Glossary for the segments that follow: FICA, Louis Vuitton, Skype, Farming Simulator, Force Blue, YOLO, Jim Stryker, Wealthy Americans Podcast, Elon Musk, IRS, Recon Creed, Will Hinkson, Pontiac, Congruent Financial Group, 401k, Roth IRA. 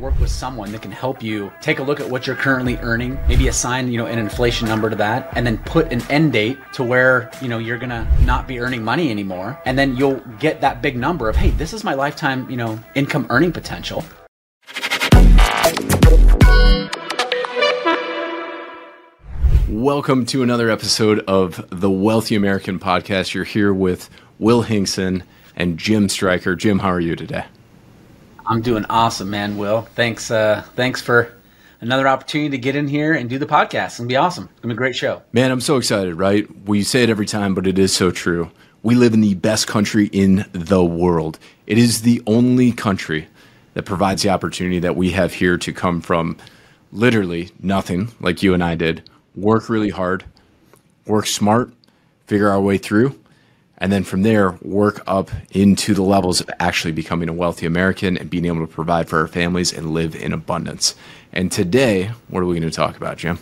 work with someone that can help you take a look at what you're currently earning, maybe assign, an inflation number to that, and then put an end date to where, you're going to not be earning money anymore. And then you'll get that big number of, hey, this is my lifetime, income earning potential. Welcome to another episode of the Wealthy American Podcast. You're here with Will Hinkson and Jim Stryker. Jim, how are you today? I'm doing awesome, man, Will. Thanks for another opportunity to get in here and do the podcast and be awesome. It's been a great show. Man, I'm so excited, right? We say it every time, but it is so true. We live in the best country in the world. It is the only country that provides the opportunity that we have here to come from literally nothing, like you and I did, work really hard, work smart, figure our way through, and then from there, work up into the levels of actually becoming a wealthy American and being able to provide for our families and live in abundance. And today, what are we going to talk about, Jim?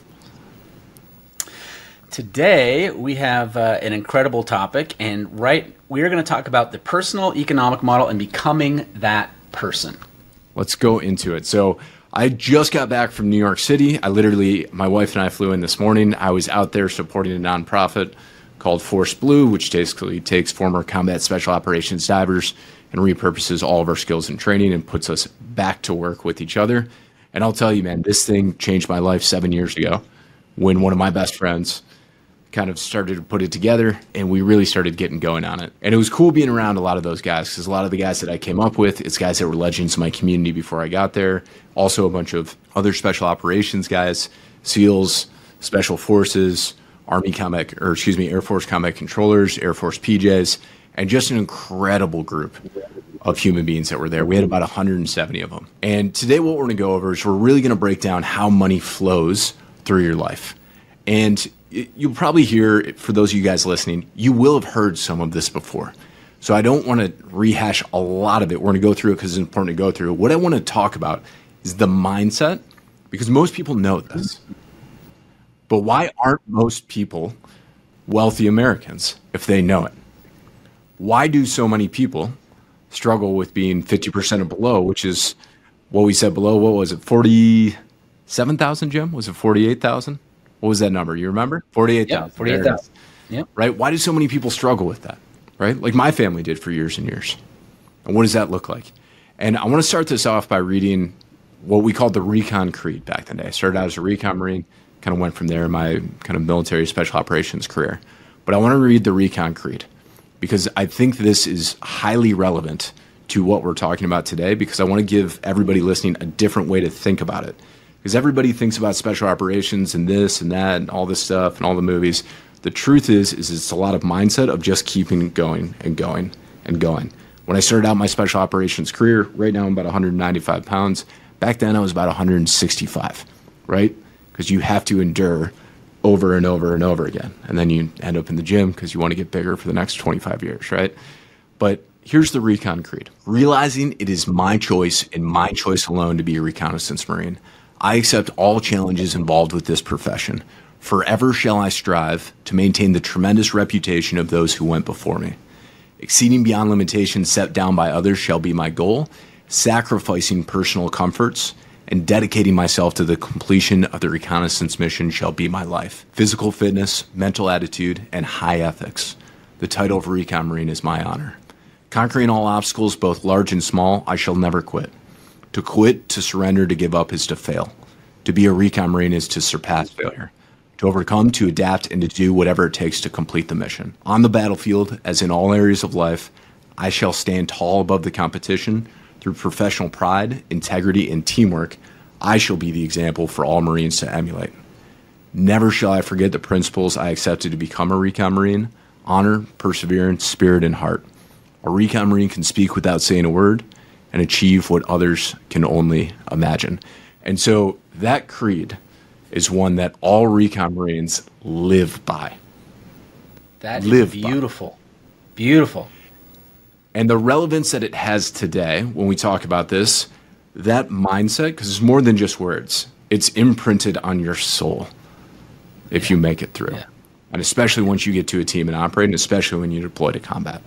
Today, we have an incredible topic, and we are going to talk about the personal economic model and becoming that person. Let's go into it. So I just got back from New York City. My wife and I flew in this morning. I was out there supporting a nonprofit called Force Blue, which basically takes former combat special operations divers and repurposes all of our skills and training and puts us back to work with each other. And I'll tell you, man, this thing changed my life 7 years ago when one of my best friends kind of started to put it together and we really started getting going on it. And it was cool being around a lot of those guys because a lot of the guys that I came up with, it's guys that were legends in my community before I got there. Also a bunch of other special operations guys, SEALs, Special Forces, Air Force Combat Controllers, Air Force PJs, and just an incredible group of human beings that were there. We had about 170 of them. And today what we're going to go over is we're really going to break down how money flows through your life. And you'll probably hear, for those of you guys listening, you will have heard some of this before. So I don't want to rehash a lot of it. We're going to go through it because it's important to go through. What I want to talk about is the mindset, because most people know this. But why aren't most people wealthy Americans if they know it? Why do so many people struggle with being 50% or below, which is what we said below? What was it, 47,000, Jim? Was it 48,000? What was that number? You remember? 48,000. Yeah, 48,000. Yeah. Right? Why do so many people struggle with that? Right? Like my family did for years and years. And what does that look like? And I want to start this off by reading what we called the Recon Creed back in the day. I started out as a Recon Marine. Kind of went from there in my kind of military special operations career. But I want to read the Recon Creed because I think this is highly relevant to what we're talking about today, because I want to give everybody listening a different way to think about it. Because everybody thinks about special operations and this and that and all this stuff and all the movies. The truth is it's a lot of mindset of just keeping going and going and going. When I started out my special operations career, right now I'm about 195 pounds. Back then I was about 165, right? Because you have to endure over and over and over again. And then you end up in the gym because you want to get bigger for the next 25 years, right? But here's the Recon Creed. Realizing it is my choice and my choice alone to be a reconnaissance Marine. I accept all challenges involved with this profession. Forever shall I strive to maintain the tremendous reputation of those who went before me. Exceeding beyond limitations set down by others shall be my goal, sacrificing personal comforts and dedicating myself to the completion of the reconnaissance mission shall be my life. Physical fitness, mental attitude, and high ethics. The title of Recon Marine is my honor. Conquering all obstacles, both large and small, I shall never quit. To quit, to surrender, to give up is to fail. To be a Recon Marine is to surpass failure. To overcome, to adapt, and to do whatever it takes to complete the mission. On the battlefield, as in all areas of life, I shall stand tall above the competition. Through professional pride, integrity, and teamwork, I shall be the example for all Marines to emulate. Never shall I forget the principles I accepted to become a Recon Marine: honor, perseverance, spirit, and heart. A Recon Marine can speak without saying a word and achieve what others can only imagine. And so that creed is one that all Recon Marines live by. That is beautiful. Beautiful. And the relevance that it has today when we talk about this, that mindset, because it's more than just words, it's imprinted on your soul if you make it through. Yeah. And especially once you get to a team and operate, and especially when you deploy to combat.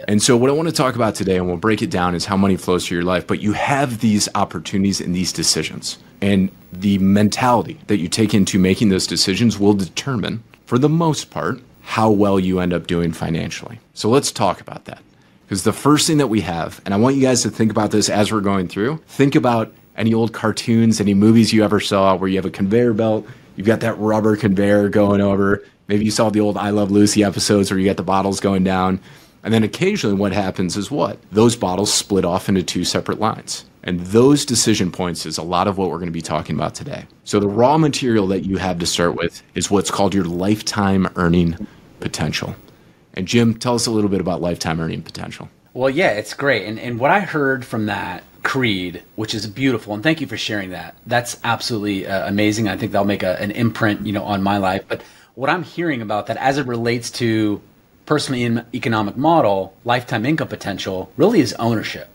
Yeah. And so what I want to talk about today, and we'll break it down, is how money flows through your life. But you have these opportunities and these decisions. And the mentality that you take into making those decisions will determine, for the most part, how well you end up doing financially. So let's talk about that. Because the first thing that we have, and I want you guys to think about this as we're going through, think about any old cartoons, any movies you ever saw where you have a conveyor belt, you've got that rubber conveyor going over. Maybe you saw the old I Love Lucy episodes where you got the bottles going down. And then occasionally what happens is what? Those bottles split off into two separate lines. And those decision points is a lot of what we're going to be talking about today. So the raw material that you have to start with is what's called your lifetime earning potential. And Jim, tell us a little bit about lifetime earning potential. Well, yeah, it's great. And what I heard from that creed, which is beautiful, and thank you for sharing that. That's absolutely amazing. I think that'll make an imprint, on my life. But what I'm hearing about that as it relates to personally in economic model, lifetime income potential really is ownership.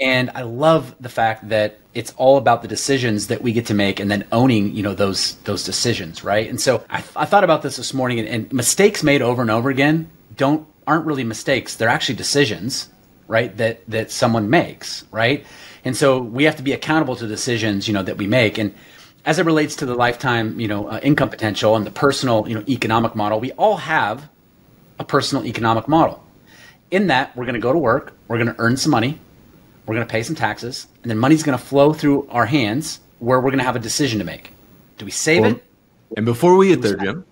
And I love the fact that it's all about the decisions that we get to make and then owning, those decisions, right? And so I thought about this morning, and mistakes made over and over again aren't really mistakes. They're actually decisions, right? That someone makes, right? And so we have to be accountable to decisions, that we make. And as it relates to the lifetime, income potential and the personal, economic model, we all have a personal economic model. In that, we're going to go to work, we're going to earn some money, we're going to pay some taxes, and then money's going to flow through our hands where we're going to have a decision to make. Do we save it? And before we get there, Jim,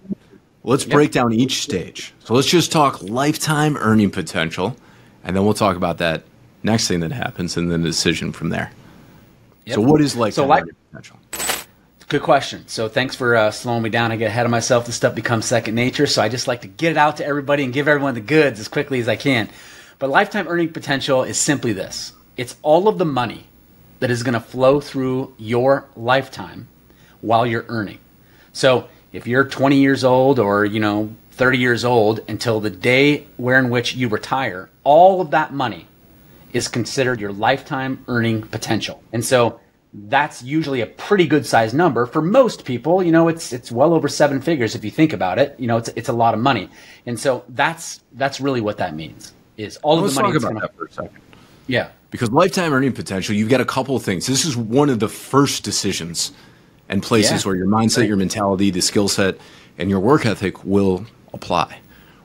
let's break down each stage. So let's just talk lifetime earning potential, and then we'll talk about that next thing that happens and then the decision from there. Yep. So what is lifetime earning potential? Good question. So thanks for slowing me down. I get ahead of myself. This stuff becomes second nature. So I just like to get it out to everybody and give everyone the goods as quickly as I can. But lifetime earning potential is simply this. It's all of the money that is going to flow through your lifetime while you're earning. So if you're 20 years old or, 30 years old until the day in which you retire, all of that money is considered your lifetime earning potential. And so that's usually a pretty good sized number for most people. It's well over seven figures if you think about it. It's a lot of money, and so that's really what that means is all of the money. Let's talk about that for a second. Yeah, because lifetime earning potential, you've got a couple of things. This is one of the first decisions and places where your mindset, your mentality, the skill set, and your work ethic will apply.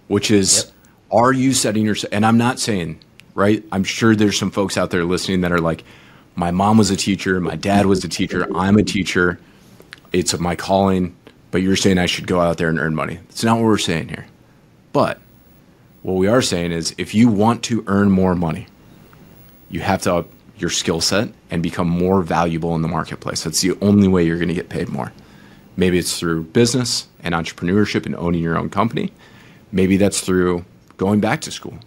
Which is, are you setting yourself? And I'm not saying, right? I'm sure there's some folks out there listening that are like, my mom was a teacher. My dad was a teacher. I'm a teacher. It's my calling. But you're saying I should go out there and earn money. That's not what we're saying here. But what we are saying is if you want to earn more money, you have to up your skill set and become more valuable in the marketplace. That's the only way you're going to get paid more. Maybe it's through business and entrepreneurship and owning your own company. Maybe that's through going back to school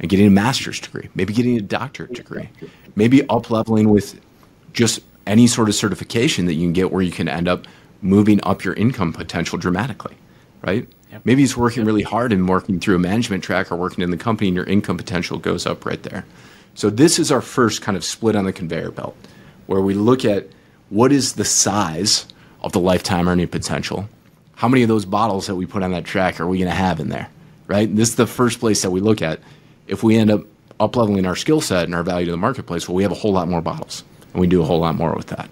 and getting a master's degree, maybe getting a doctorate degree, maybe up-leveling with just any sort of certification that you can get where you can end up moving up your income potential dramatically, right? Yep. Maybe it's working really hard and working through a management track or working in the company and your income potential goes up right there. So this is our first kind of split on the conveyor belt where we look at what is the size of the lifetime earning potential? How many of those bottles that we put on that track are we going to have in there, right? And this is the first place that we look at. If we end up leveling our skill set and our value to the marketplace, well, we have a whole lot more bottles and we do a whole lot more with that.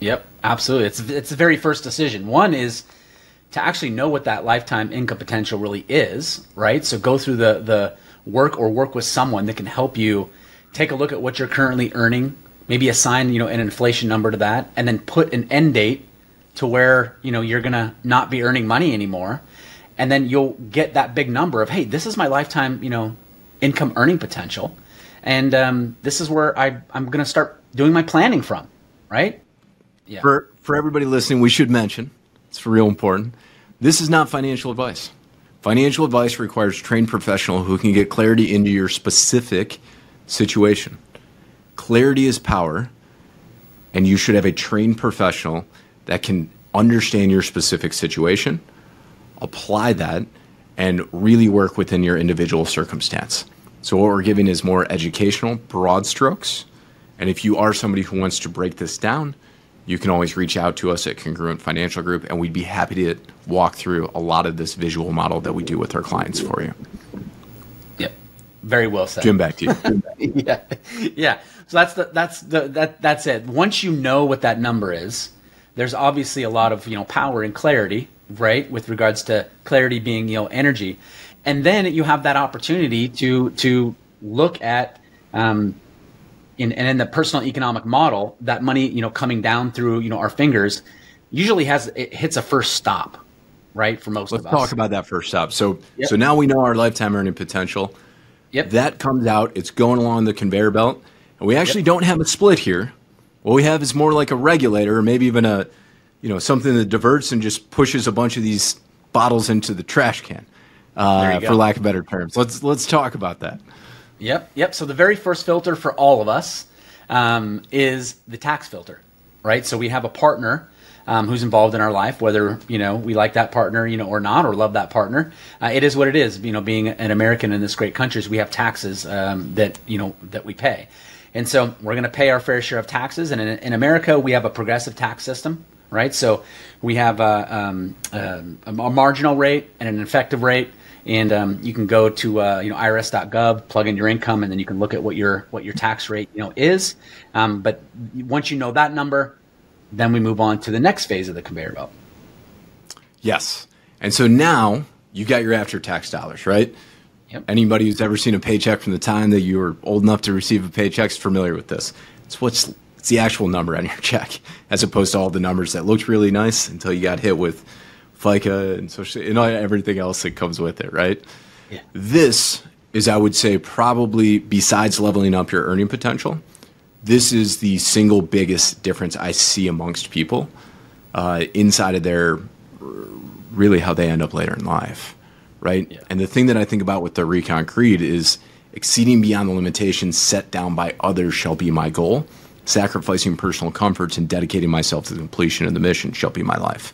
Yep. Absolutely. It's the very first decision. One is to actually know what that lifetime income potential really is, right? So go through the work or work with someone that can help you take a look at what you're currently earning, maybe assign, an inflation number to that, and then put an end date to where, you're going to not be earning money anymore. And then you'll get that big number of, hey, this is my lifetime, income earning potential. And this is where I'm going to start doing my planning from, right? Yeah. For everybody listening, we should mention, it's for real important, this is not financial advice. Financial advice requires trained professional who can get clarity into your specific situation. Clarity is power, and you should have a trained professional that can understand your specific situation, apply that, and really work within your individual circumstance. So what we're giving is more educational, broad strokes. And if you are somebody who wants to break this down, you can always reach out to us at Congruent Financial Group, and we'd be happy to walk through a lot of this visual model that we do with our clients for you. Very well said. Jim, back to you. Yeah. So that's it. Once you know what that number is, there's obviously a lot of, power and clarity, right? With regards to clarity being, energy. And then you have that opportunity to look at, in the personal economic model, that money, coming down through, our fingers usually it hits a first stop, right? For most of us. Let's talk about that first stop. So now we know our lifetime earning potential. Yep. That comes out. It's going along the conveyor belt. And we actually don't have a split here. What we have is more like a regulator, or maybe even a, something that diverts and just pushes a bunch of these bottles into the trash can, for lack of better terms. Let's talk about that. Yep. So the very first filter for all of us is the tax filter, right? So we have a partner who's involved in our life, whether, we like that partner, or not, or love that partner. It is what it is, being an American in this great country, we have taxes that we pay. And so we're going to pay our fair share of taxes. And in America, we have a progressive tax system, right? So we have a marginal rate and an effective rate. And you can go to irs.gov, plug in your income, and then you can look at what your tax rate is. But once you know that number, then we move on to the next phase of the conveyor belt. Yes. And so now you've got your after-tax dollars, right? Yep. Anybody who's ever seen a paycheck from the time that you were old enough to receive a paycheck is familiar with this. It's the actual number on your check, as opposed to all the numbers that looked really nice until you got hit with FICA and social and everything else that comes with it, right? Yeah. This is, I would say, probably, besides leveling up your earning potential, this is the single biggest difference I see amongst people inside of their, really how they end up later in life, right? Yeah. And the thing that I think about with the Recon Creed is exceeding beyond the limitations set down by others shall be my goal, sacrificing personal comforts and dedicating myself to the completion of the mission shall be my life.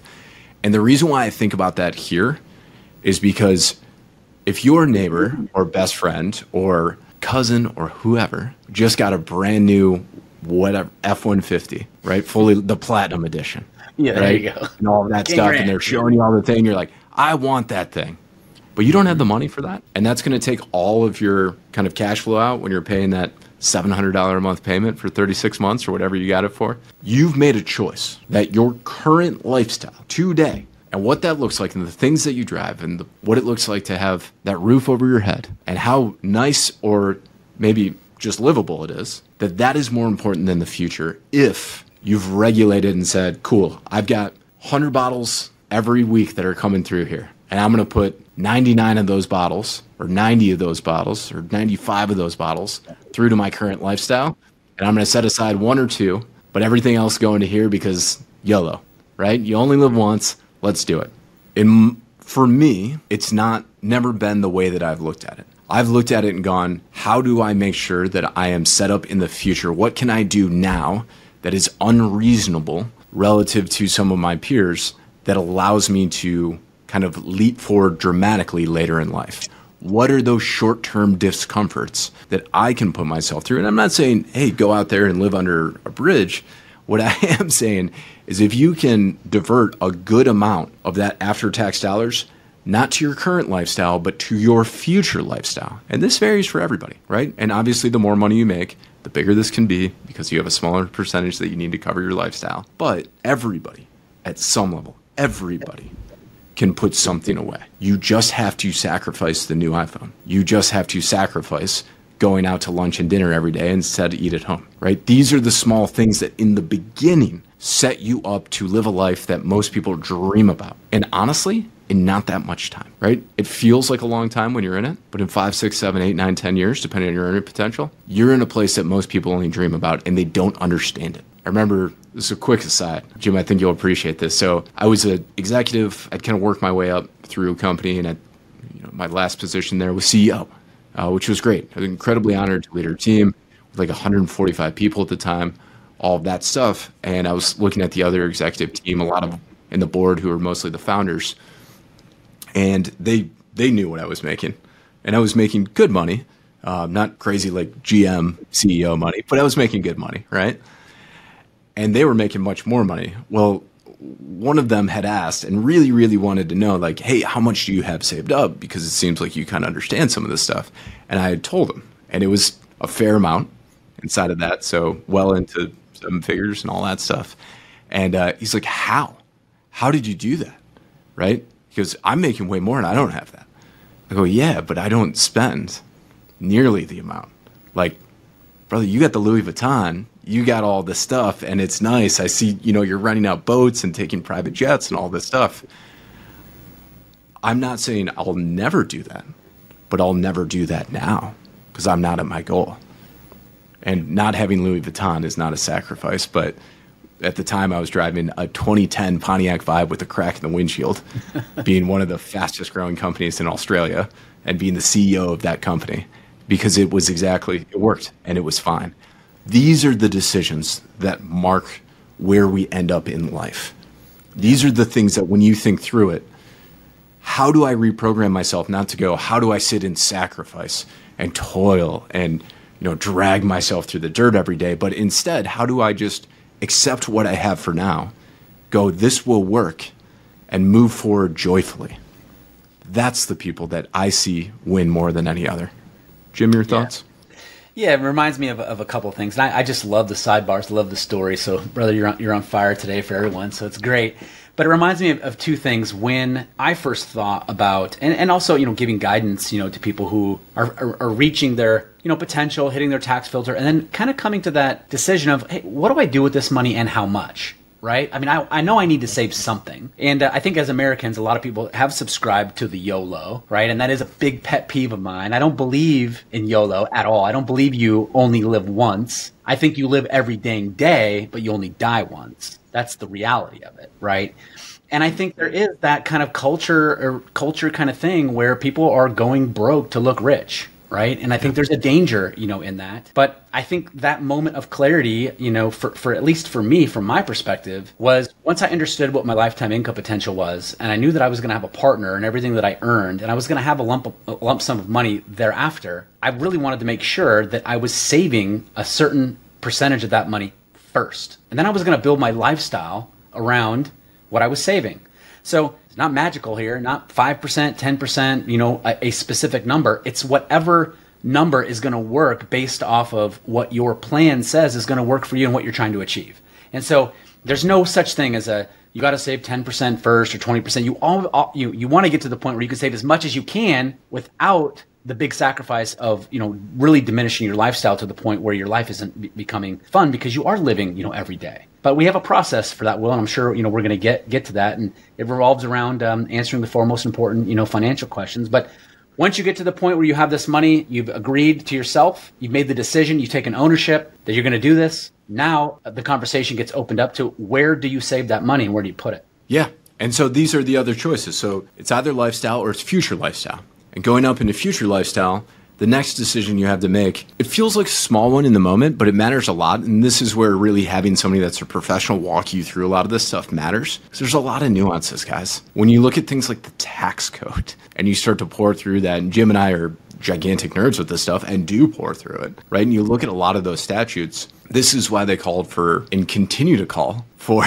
And the reason why I think about that here is because if your neighbor or best friend or cousin or whoever just got a brand new whatever F-150, right? Fully the platinum edition. Yeah, right? There you go. And all of that stuff. And they're showing you all the thing. You're like, I want that thing. But you don't have the money for that. And that's going to take all of your kind of cash flow out when you're paying that $700 a month payment for 36 months or whatever you got it for. You've made a choice that your current lifestyle today and what that looks like and the things that you drive and what it looks like to have that roof over your head and how nice or maybe just livable it is, that is more important than the future if you've regulated and said, cool, I've got 100 bottles every week that are coming through here. And I'm going to put 99 of those bottles or 90 of those bottles or 95 of those bottles through to my current lifestyle. And I'm going to set aside one or two, but everything else going to here because YOLO, right? You only live once. Let's do it. And for me, it's never been the way that I've looked at it. I've looked at it and gone, how do I make sure that I am set up in the future? What can I do now that is unreasonable relative to some of my peers that allows me to kind of leap forward dramatically later in life? What are those short-term discomforts that I can put myself through? And I'm not saying, hey, go out there and live under a bridge. What I am saying is if you can divert a good amount of that after-tax dollars, not to your current lifestyle, but to your future lifestyle. And this varies for everybody, right? And obviously the more money you make, the bigger this can be because you have a smaller percentage that you need to cover your lifestyle. But everybody at some level, can put something away. You just have to sacrifice the new iPhone. You just have to sacrifice going out to lunch and dinner every day and instead eat at home, right? These are the small things that in the beginning set you up to live a life that most people dream about. And honestly, in not that much time, right? It feels like a long time when you're in it, but in 5, 6, 7, 8, 9, 10 years, depending on your earning potential, you're in a place that most people only dream about and they don't understand it. I remember, this is a quick aside, Jim, I think you'll appreciate this. So I was an executive. I'd kind of worked my way up through a company, and my last position there was CEO, which was great. I was incredibly honored to lead our team with like 145 people at the time, all of that stuff. And I was looking at the other executive team, a lot of them in the board who were mostly the founders, and they knew what I was making. And I was making good money, not crazy like GM, CEO money, but I was making good money, right? And they were making much more money. Well, one of them had asked and really, really wanted to know, like, hey, how much do you have saved up? Because it seems like you kind of understand some of this stuff. And I had told him, and it was a fair amount inside of that. So well into seven figures and all that stuff. And he's like, how did you do that? Right? He goes, I'm making way more and I don't have that. I go, yeah, but I don't spend nearly the amount. Like, brother, you got the Louis Vuitton, you got all this stuff, and it's nice. I see, you know, you're renting out boats and taking private jets and all this stuff. I'm not saying I'll never do that, but I'll never do that now because I'm not at my goal. And not having Louis Vuitton is not a sacrifice, but at the time I was driving a 2010 Pontiac Vibe with a crack in the windshield, being one of the fastest growing companies in Australia and being the CEO of that company because it was exactly, it worked and it was fine. These are the decisions that mark where we end up in life. These are the things that when you think through it, how do I reprogram myself not to go, how do I sit in sacrifice and toil and, you know, drag myself through the dirt every day? But instead, how do I just accept what I have for now, go, this will work, and move forward joyfully? That's the people that I see win more than any other. Jim, your thoughts? Yeah, it reminds me of a couple of things. And I just love the sidebars, love the story. So, brother, you're on fire today for everyone, so it's great. But it reminds me of two things. When I first thought about, and also, you know, giving guidance, you know, to people who are reaching their, you know, potential, hitting their tax filter, and then kind of coming to that decision of, hey, what do I do with this money and how much? Right? I mean, I know I need to save something. And I think as Americans, a lot of people have subscribed to the YOLO, right? And that is a big pet peeve of mine. I don't believe in YOLO at all. I don't believe you only live once. I think you live every dang day, but you only die once. That's the reality of it, right? And I think there is that kind of culture kind of thing where people are going broke to look rich. Right. And I think there's a danger, you know, in that. But I think that moment of clarity, you know, for at least for me, from my perspective, was once I understood what my lifetime income potential was, and I knew that I was going to have a partner and everything that I earned, and I was going to have a lump sum of money thereafter. I really wanted to make sure that I was saving a certain percentage of that money first. And then I was going to build my lifestyle around what I was saving. So it's not magical here, not 5%, 10%, you know, a specific number. It's whatever number is going to work based off of what your plan says is going to work for you and what you're trying to achieve. And so there's no such thing as you got to save 10% first or 20%. You want to get to the point where you can save as much as you can without the big sacrifice of, you know, really diminishing your lifestyle to the point where your life isn't becoming fun because you are living, you know, every day. But we have a process for that, Will, and I'm sure, you know, we're going to get to that. And it revolves around answering the four most important, you know, financial questions. But once you get to the point where you have this money, you've agreed to yourself, you've made the decision, you've taken ownership that you're going to do this. Now the conversation gets opened up to where do you save that money and where do you put it? Yeah. And so these are the other choices. So it's either lifestyle or it's future lifestyle. And going up into future lifestyle, the next decision you have to make, it feels like a small one in the moment, but it matters a lot. And this is where really having somebody that's a professional walk you through a lot of this stuff matters. Because there's a lot of nuances, guys. When you look at things like the tax code and you start to pour through that, and Jim and I are gigantic nerds with this stuff and do pour through it, right? And you look at a lot of those statutes. This is why they called for and continue to call for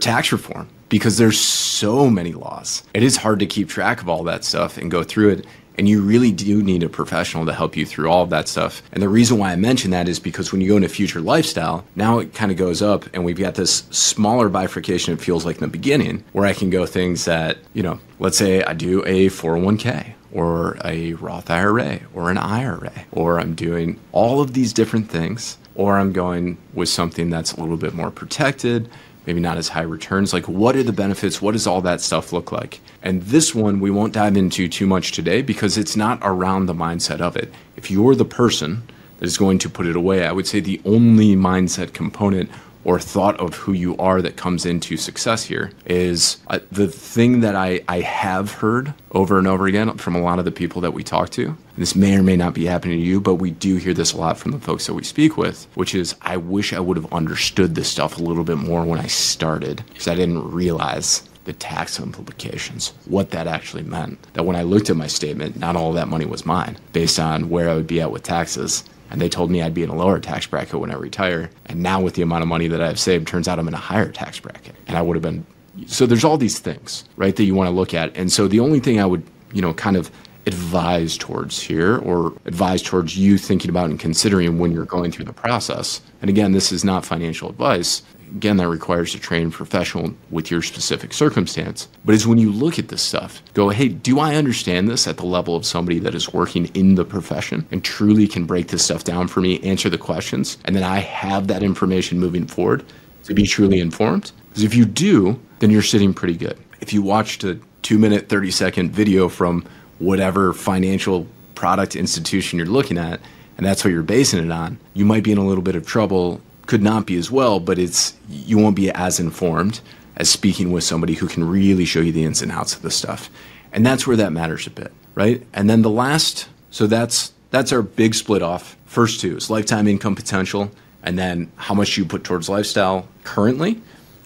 tax reform, because there's so many laws. It is hard to keep track of all that stuff and go through it. And you really do need a professional to help you through all of that stuff. And the reason why I mention that is because when you go into future lifestyle, now it kind of goes up and we've got this smaller bifurcation, it feels like in the beginning, where I can go things that, you know, let's say I do a 401k or a Roth IRA or an IRA, or I'm doing all of these different things, or I'm going with something that's a little bit more protected, maybe not as high returns. Like, what are the benefits? What does all that stuff look like? And this one, we won't dive into too much today because it's not around the mindset of it. If you're the person that is going to put it away, I would say the only mindset component or thought of who you are that comes into success here is the thing that I have heard over and over again from a lot of the people that we talk to. This may or may not be happening to you, but we do hear this a lot from the folks that we speak with, which is, I wish I would have understood this stuff a little bit more when I started, because I didn't realize the tax implications, what that actually meant. That when I looked at my statement, not all that money was mine based on where I would be at with taxes. And they told me I'd be in a lower tax bracket when I retire. And now with the amount of money that I've saved, turns out I'm in a higher tax bracket. And I would have been. So there's all these things, right, that you want to look at. And so the only thing I would, you know, kind of advise towards here, or advise towards you thinking about and considering when you're going through the process. And again, this is not financial advice. Again, that requires a trained professional with your specific circumstance. But it's when you look at this stuff, go, hey, do I understand this at the level of somebody that is working in the profession and truly can break this stuff down for me, answer the questions, and then I have that information moving forward to be truly informed? Because if you do, then you're sitting pretty good. If you watched a 2-minute, 30-second video from whatever financial product institution you're looking at, and that's what you're basing it on, you might be in a little bit of trouble. Could not be as well, but it's, you won't be as informed as speaking with somebody who can really show you the ins and outs of this stuff. And that's where that matters a bit, right? And then the last, so that's our big split off. First two is lifetime income potential, and then how much you put towards lifestyle currently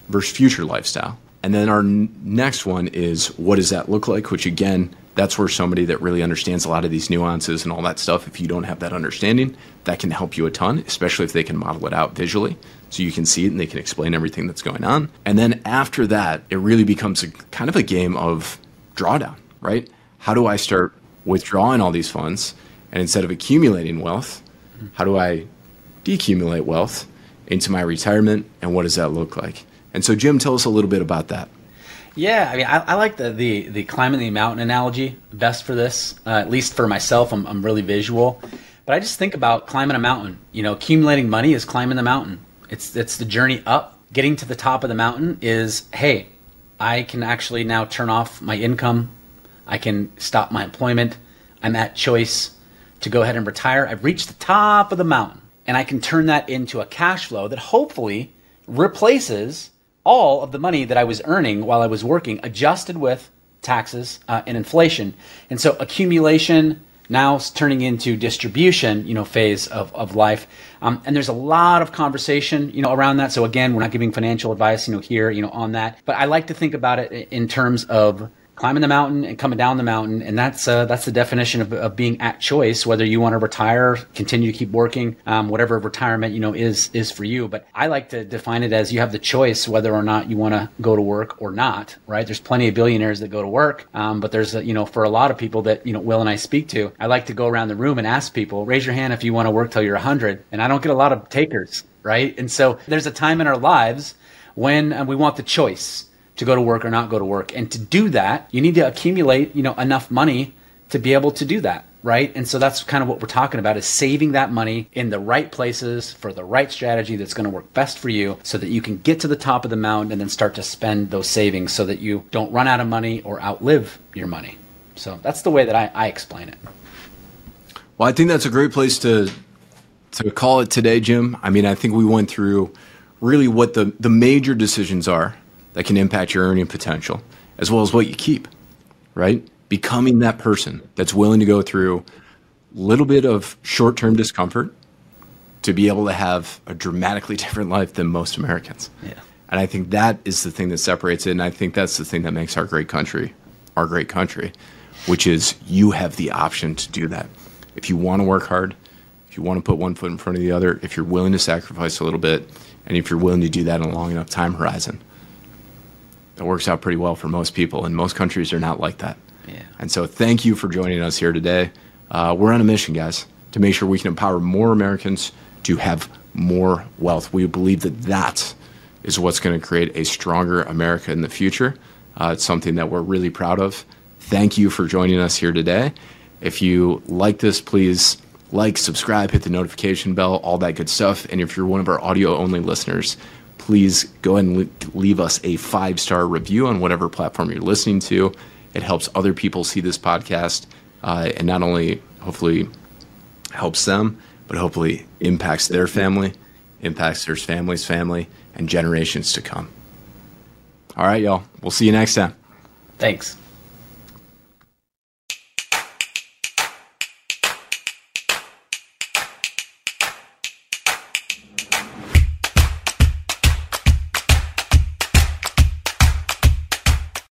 versus future lifestyle. And then our next one is, what does that look like? Which again, that's where somebody that really understands a lot of these nuances and all that stuff, if you don't have that understanding, that can help you a ton, especially if they can model it out visually so you can see it and they can explain everything that's going on. And then after that, it really becomes a kind of a game of drawdown, right? How do I start withdrawing all these funds? And instead of accumulating wealth, how do I decumulate wealth into my retirement? And what does that look like? And so, Jim, tell us a little bit about that. Yeah, I mean, I like the climbing the mountain analogy best for this, at least for myself. I'm really visual, but I just think about climbing a mountain. You know, accumulating money is climbing the mountain. It's the journey up. Getting to the top of the mountain is, hey, I can actually now turn off my income. I can stop my employment. I'm at choice to go ahead and retire. I've reached the top of the mountain, and I can turn that into a cash flow that hopefully replaces all of the money that I was earning while I was working, adjusted with taxes and inflation. And so accumulation now is turning into distribution, you know, phase of life. And there's a lot of conversation, you know, around that. So again, we're not giving financial advice, you know, here, you know, on that. But I like to think about it in terms of climbing the mountain and coming down the mountain. And that's the definition of being at choice, whether you want to retire, continue to keep working, whatever retirement, you know, is for you. But I like to define it as you have the choice whether or not you want to go to work or not, right? There's plenty of billionaires that go to work. But there's, you know, for a lot of people that, you know, Will and I speak to, I like to go around the room and ask people, raise your hand if you want to work till you're 100. And I don't get a lot of takers, right? And so there's a time in our lives when we want the choice to go to work or not go to work. And to do that, you need to accumulate, you know, enough money to be able to do that, right? And so that's kind of what we're talking about, is saving that money in the right places for the right strategy that's going to work best for you, so that you can get to the top of the mountain and then start to spend those savings so that you don't run out of money or outlive your money. So that's the way that I explain it. Well, I think that's a great place to call it today, Jim. I mean, I think we went through really what the major decisions are that can impact your earning potential, as well as what you keep, right? Becoming that person that's willing to go through a little bit of short-term discomfort to be able to have a dramatically different life than most Americans. Yeah. And I think that is the thing that separates it. And I think that's the thing that makes our great country, which is you have the option to do that. If you want to work hard, if you want to put one foot in front of the other, if you're willing to sacrifice a little bit, and if you're willing to do that in a long enough time horizon, that works out pretty well for most people, and most countries are not like that. Yeah. And so thank you for joining us here today. We're on a mission, guys, to make sure we can empower more Americans to have more wealth. We believe that that is what's going to create a stronger America in the future. It's something that we're really proud of. Thank you for joining us here today. If you like this, please like, subscribe, hit the notification bell, all that good stuff. And if you're one of our audio-only listeners, please go ahead and leave us a 5-star review on whatever platform you're listening to. It helps other people see this podcast, and not only hopefully helps them, but hopefully impacts their family, impacts their family's family, and generations to come. All right, y'all. We'll see you next time. Thanks.